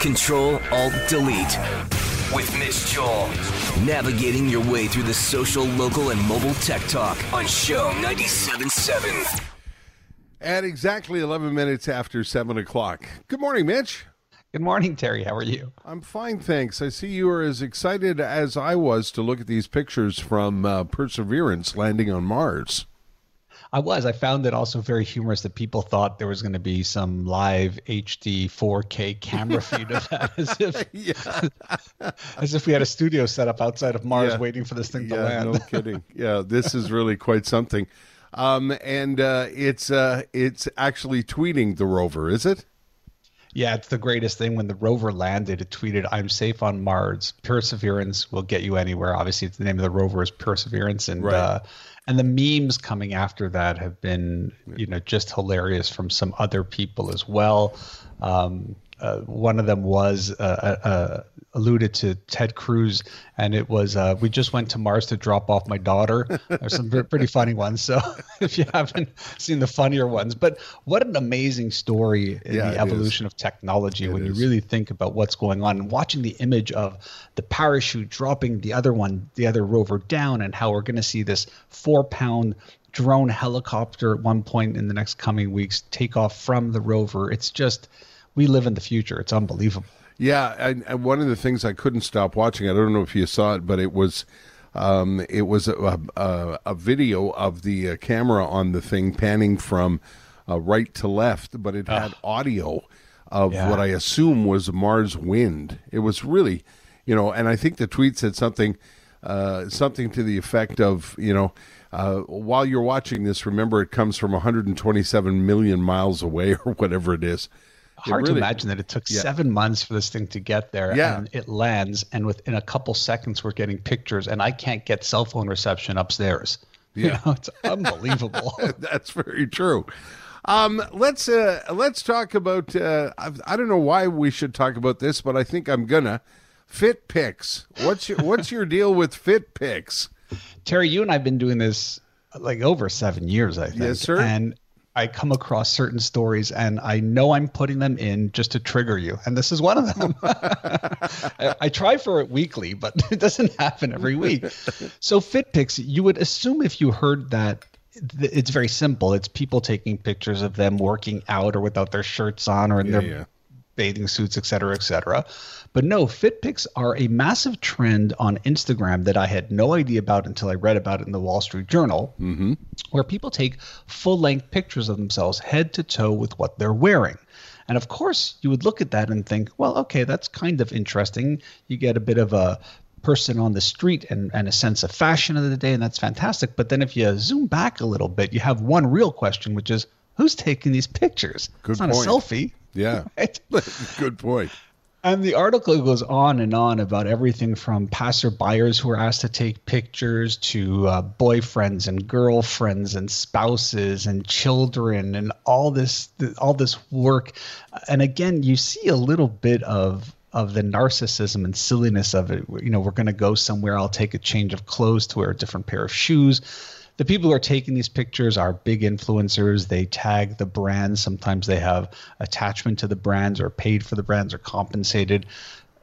Control-Alt-Delete with Mitch Joel. Navigating your way through the social, local, and mobile tech talk on Show 97.7. At exactly 11 minutes after 7 o'clock. Good morning, Mitch. Good morning, Terry. How are you? I'm fine, thanks. I see you are as excited as I was to look at these pictures from Perseverance landing on Mars. I was. I found it also very humorous that people thought there was going to be some live HD 4K camera feed of that, as if we had a studio set up outside of Mars waiting for this thing to land. No kidding. Yeah, this is really quite something. It's actually tweeting the rover, is it? Yeah, it's the greatest thing. When the rover landed, it tweeted, "I'm safe on Mars. Perseverance will get you anywhere." Obviously, the name of the rover is Perseverance, and right. And the memes coming after that have been, just hilarious from some other people as well. One of them was alluded to Ted Cruz, and it was, "We just went to Mars to drop off my daughter." There's some pretty funny ones. So if you haven't seen the funnier ones, but what an amazing story in the evolution of technology when you really think about what's going on, and watching the image of the parachute dropping the other rover down, and how we're going to see this 4-pound drone helicopter at one point in the next coming weeks take off from the rover. It's just, we live in the future. It's unbelievable. Yeah, and one of the things I couldn't stop watching, I don't know if you saw it, but it was a video of the camera on the thing panning from right to left, but it had audio of what I assume was Mars wind. It was really, and I think the tweet said something to the effect of, while you're watching this, remember it comes from 127 million miles away or whatever it is. Hard to imagine that it took 7 months for this thing to get there, and it lands, and within a couple seconds we're getting pictures, and I can't get cell phone reception upstairs. Yeah, it's unbelievable. That's very true. Let's talk about. I don't know why we should talk about this, but I think I'm gonna. Fit picks. What's your deal with fit picks? Terry, you and I've been doing this like over 7 years, I think. Yes, sir. And I come across certain stories, and I know I'm putting them in just to trigger you. And this is one of them. I try for it weekly, but it doesn't happen every week. So FitPix, you would assume if you heard that, it's very simple. It's people taking pictures of them working out or without their shirts on or in their bathing suits, et cetera, et cetera. But no, FitPix are a massive trend on Instagram that I had no idea about until I read about it in the Wall Street Journal, where people take full-length pictures of themselves head to toe with what they're wearing. And of course, you would look at that and think, well, okay, that's kind of interesting. You get a bit of a person on the street and a sense of fashion of the day, and that's fantastic. But then if you zoom back a little bit, you have one real question, which is, who's taking these pictures? Good point. It's not a selfie. Yeah, right? Good point. And the article goes on and on about everything from passerbyers who are asked to take pictures to boyfriends and girlfriends and spouses and children and all this work. And again, you see a little bit of the narcissism and silliness of it. We're going to go somewhere. I'll take a change of clothes to wear a different pair of shoes. The people who are taking these pictures are big influencers. They tag the brands. Sometimes they have attachment to the brands or paid for the brands or compensated.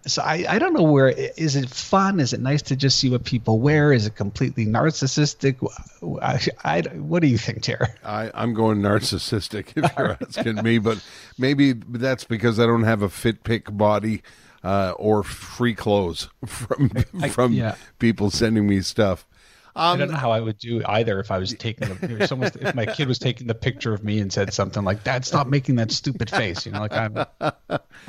So I don't know where – is it fun? Is it nice to just see what people wear? Is it completely narcissistic? What do you think, Terry? I'm going narcissistic if you're asking me, but maybe that's because I don't have a fit pick body or free clothes from people sending me stuff. I don't know how I would do either if I was taking if my kid was taking the picture of me and said something like, "Dad, stop making that stupid face," I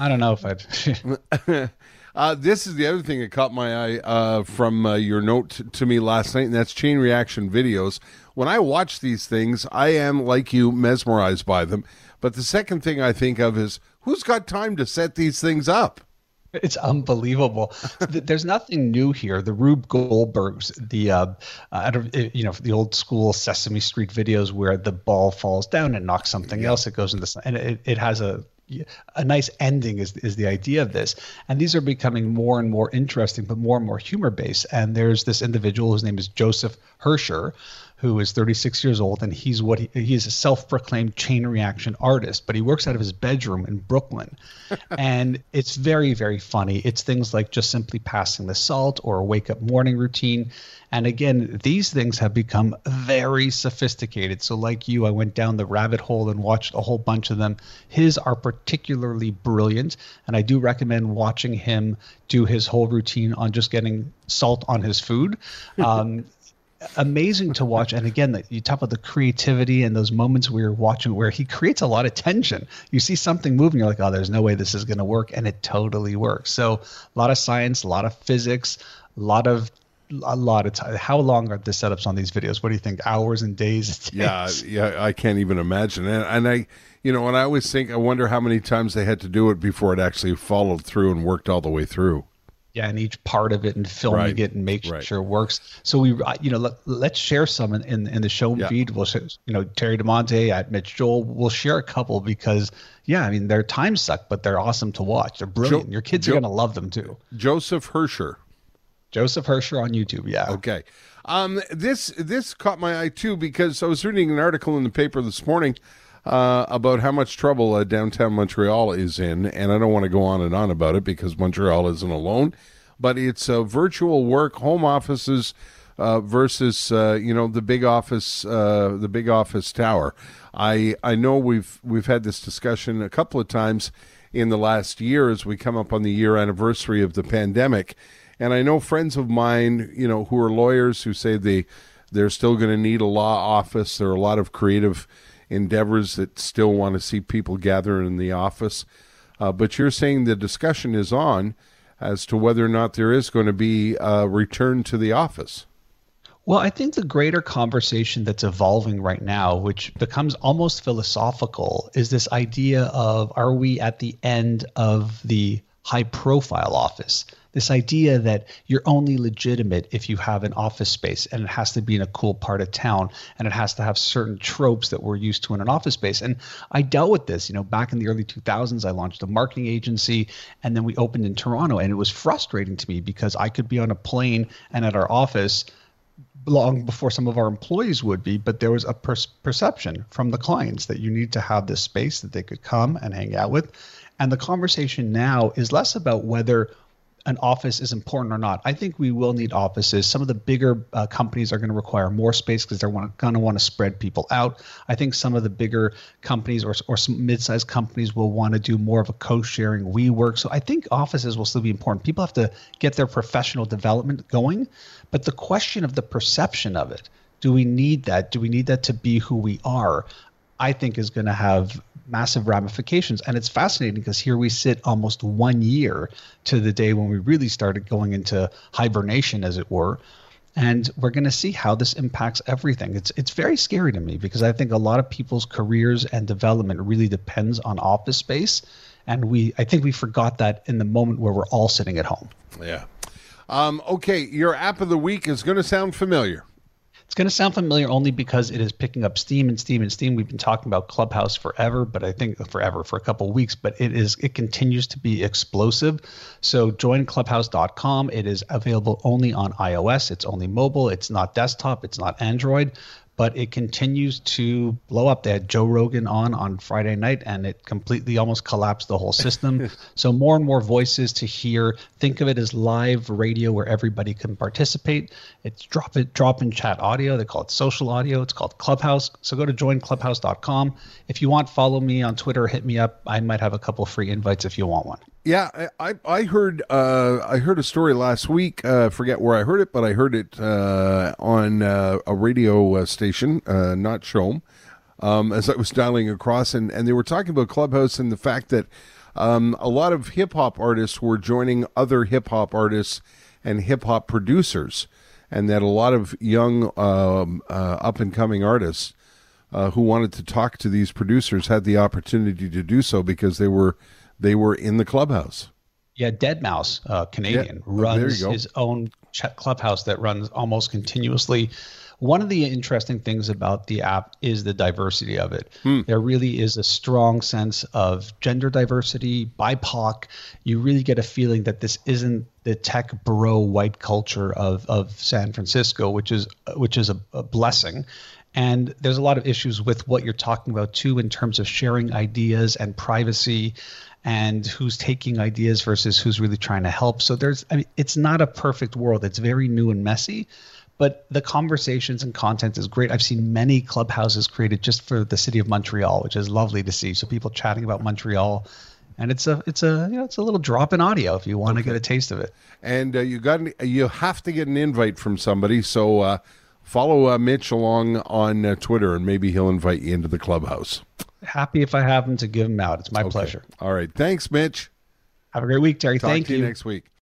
don't know if I'd. This is the other thing that caught my eye from your note to me last night, and that's chain reaction videos. When I watch these things, I am like you, mesmerized by them. But the second thing I think of is, who's got time to set these things up? It's unbelievable. There's nothing new here. The Rube Goldbergs, the old school Sesame Street videos where the ball falls down and knocks something else. It goes into, and it has a a nice ending is the idea of this. And these are becoming more and more interesting, but more and more humor-based. And there's this individual whose name is Joseph Hersher, who is 36 years old, and he's he is a self-proclaimed chain reaction artist, but he works out of his bedroom in Brooklyn. And it's very, very funny. It's things like just simply passing the salt or a wake-up morning routine. And again, these things have become very sophisticated. So like you, I went down the rabbit hole and watched a whole bunch of them. His are particularly brilliant, and I do recommend watching him do his whole routine on just getting salt on his food. Amazing to watch. And again, you talk about the creativity and those moments we were watching where he creates a lot of tension. You see something moving, you're like, oh, there's no way this is going to work. And it totally works. So a lot of science, a lot of physics, a lot of time. How long are the setups on these videos? What do you think? Hours and days? It takes? Yeah. I can't even imagine. And I, you know, and I always think, I wonder how many times they had to do it before it actually followed through and worked all the way through. Yeah, and each part of it and filming it and making sure it works. So we, you know, let's share some in the show feed. We'll, you know, Terry DeMonte at Mitch Joel, we'll share a couple because, yeah, I mean, they're time suck, but they're awesome to watch. They're brilliant. Your kids are going to love them too. Joseph Hersher on YouTube. Yeah. Okay. This caught my eye too because I was reading an article in the paper this morning about how much trouble downtown Montreal is in, and I don't want to go on and on about it because Montreal isn't alone, but it's virtual work, home offices versus you know, the big office tower. I know we've had this discussion a couple of times in the last year as we come up on the year anniversary of the pandemic, and I know friends of mine, you know, who are lawyers who say they're still going to need a law office. There are a lot of creative endeavors that still want to see people gather in the office. But you're saying the discussion is on as to whether or not there is going to be a return to the office. Well, I think the greater conversation that's evolving right now, which becomes almost philosophical, is this idea of, are we at the end of the high-profile office? This idea that you're only legitimate if you have an office space, and it has to be in a cool part of town, and it has to have certain tropes that we're used to in an office space. And I dealt with this, you know, back in the early 2000s, I launched a marketing agency, and then we opened in Toronto, and it was frustrating to me because I could be on a plane and at our office long before some of our employees would be, but there was a perception from the clients that you need to have this space that they could come and hang out with. And the conversation now is less about whether an office is important or not. I think we will need offices. Some of the bigger companies are going to require more space because they're going to want to spread people out. I think some of the bigger companies or some mid-sized companies will want to do more of a co-sharing WeWork. So I think offices will still be important. People have to get their professional development going. But the question of the perception of it, do we need that? Do we need that to be who we are? I think is going to have massive ramifications. And it's fascinating because here we sit almost 1 year to the day when we really started going into hibernation, as it were. And we're going to see how this impacts everything. It's very scary to me because I think a lot of people's careers and development really depends on office space. And I think we forgot that in the moment where we're all sitting at home. Yeah. Okay. Your app of the week is going to sound familiar. It's going to sound familiar only because it is picking up steam. We've been talking about Clubhouse forever, but I think for a couple of weeks, but it continues to be explosive. So join clubhouse.com. It is available only on iOS. It's only mobile. It's not desktop. It's not Android, but it continues to blow up. They had Joe Rogan on Friday night, and it completely almost collapsed the whole system. So more and more voices to hear. Think of it as live radio where everybody can participate. It's drop-in chat audio. They call it social audio. It's called Clubhouse. So go to joinclubhouse.com. If you want, follow me on Twitter. Hit me up. I might have a couple free invites if you want one. Yeah, I heard a story last week. Forget where I heard it, but I heard it on a radio station, not Shome, as I was dialing across, and they were talking about Clubhouse and the fact that a lot of hip hop artists were joining other hip hop artists and hip hop producers, and that a lot of young up and coming artists who wanted to talk to these producers had the opportunity to do so because they were in the Clubhouse. Yeah, Deadmau5, Canadian, runs his own Clubhouse that runs almost continuously. One of the interesting things about the app is the diversity of it. There really is a strong sense of gender diversity, BIPOC. You really get a feeling that this isn't the tech bro white culture of San Francisco, which is a blessing. And there's a lot of issues with what you're talking about too, in terms of sharing ideas and privacy, and who's taking ideas versus who's really trying to help. So it's not a perfect world. It's very new and messy, but the conversations and content is great. I've seen many clubhouses created just for the city of Montreal, which is lovely to see. So people chatting about Montreal, and it's a little drop in audio if you want to get a taste of it. And you have to get an invite from somebody. So follow Mitch along on Twitter, and maybe he'll invite you into the clubhouse. Happy if I have him to give him out. It's my pleasure. All right. Thanks, Mitch. Have a great week, Terry. Thank you. Talk to you next week.